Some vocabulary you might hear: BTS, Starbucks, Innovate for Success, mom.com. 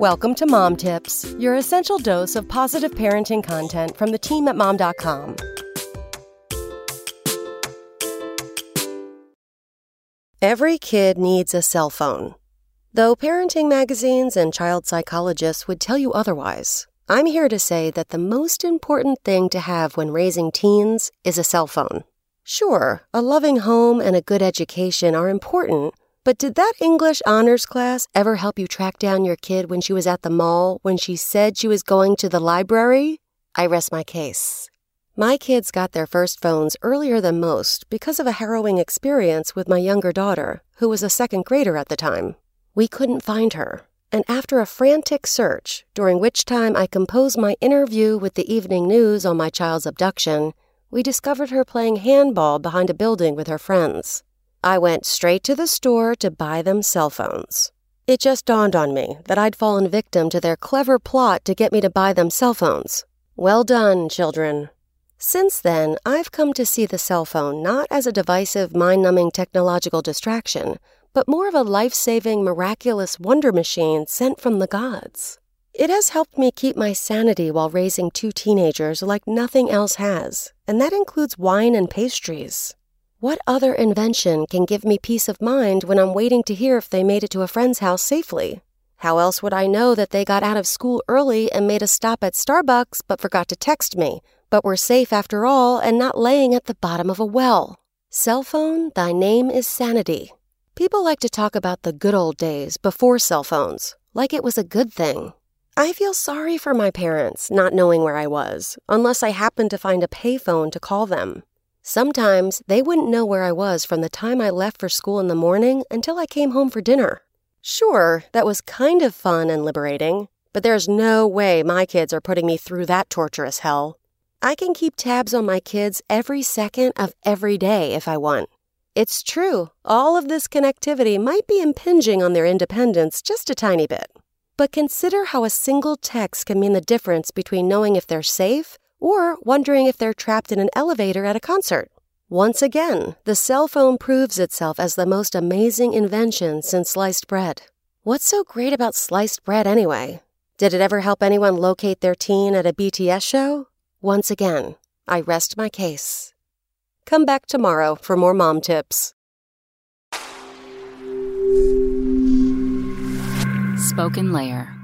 Welcome to Mom Tips, your essential dose of positive parenting content from the team at mom.com. Every kid needs a cell phone. Though parenting magazines and child psychologists would tell you otherwise, I'm here to say that the most important thing to have when raising teens is a cell phone. Sure, a loving home and a good education are important, but did that English honors class ever help you track down your kid when she was at the mall, when she said she was going to the library? I rest my case. My kids got their first phones earlier than most because of a harrowing experience with my younger daughter, who was a second grader at the time. We couldn't find her, and after a frantic search, during which time I composed my interview with the evening news on my child's abduction, we discovered her playing handball behind a building with her friends. I went straight to the store to buy them cell phones. It just dawned on me that I'd fallen victim to their clever plot to get me to buy them cell phones. Well done, children. Since then, I've come to see the cell phone not as a divisive, mind-numbing technological distraction, but more of a life-saving, miraculous wonder machine sent from the gods. It has helped me keep my sanity while raising two teenagers like nothing else has, and that includes wine and pastries. What other invention can give me peace of mind when I'm waiting to hear if they made it to a friend's house safely? How else would I know that they got out of school early and made a stop at Starbucks but forgot to text me, but were safe after all and not laying at the bottom of a well? Cell phone, thy name is sanity. People like to talk about the good old days before cell phones, like it was a good thing. I feel sorry for my parents not knowing where I was, unless I happened to find a payphone to call them. Sometimes they wouldn't know where I was from the time I left for school in the morning until I came home for dinner. Sure, that was kind of fun and liberating, but there's no way my kids are putting me through that torturous hell. I can keep tabs on my kids every second of every day if I want. It's true, all of this connectivity might be impinging on their independence just a tiny bit. But consider how a single text can mean the difference between knowing if they're safe or wondering if they're trapped in an elevator at a concert. Once again, the cell phone proves itself as the most amazing invention since sliced bread. What's so great about sliced bread anyway? Did it ever help anyone locate their teen at a BTS show? Once again, I rest my case. Come back tomorrow for more mom tips. Spoken Layer.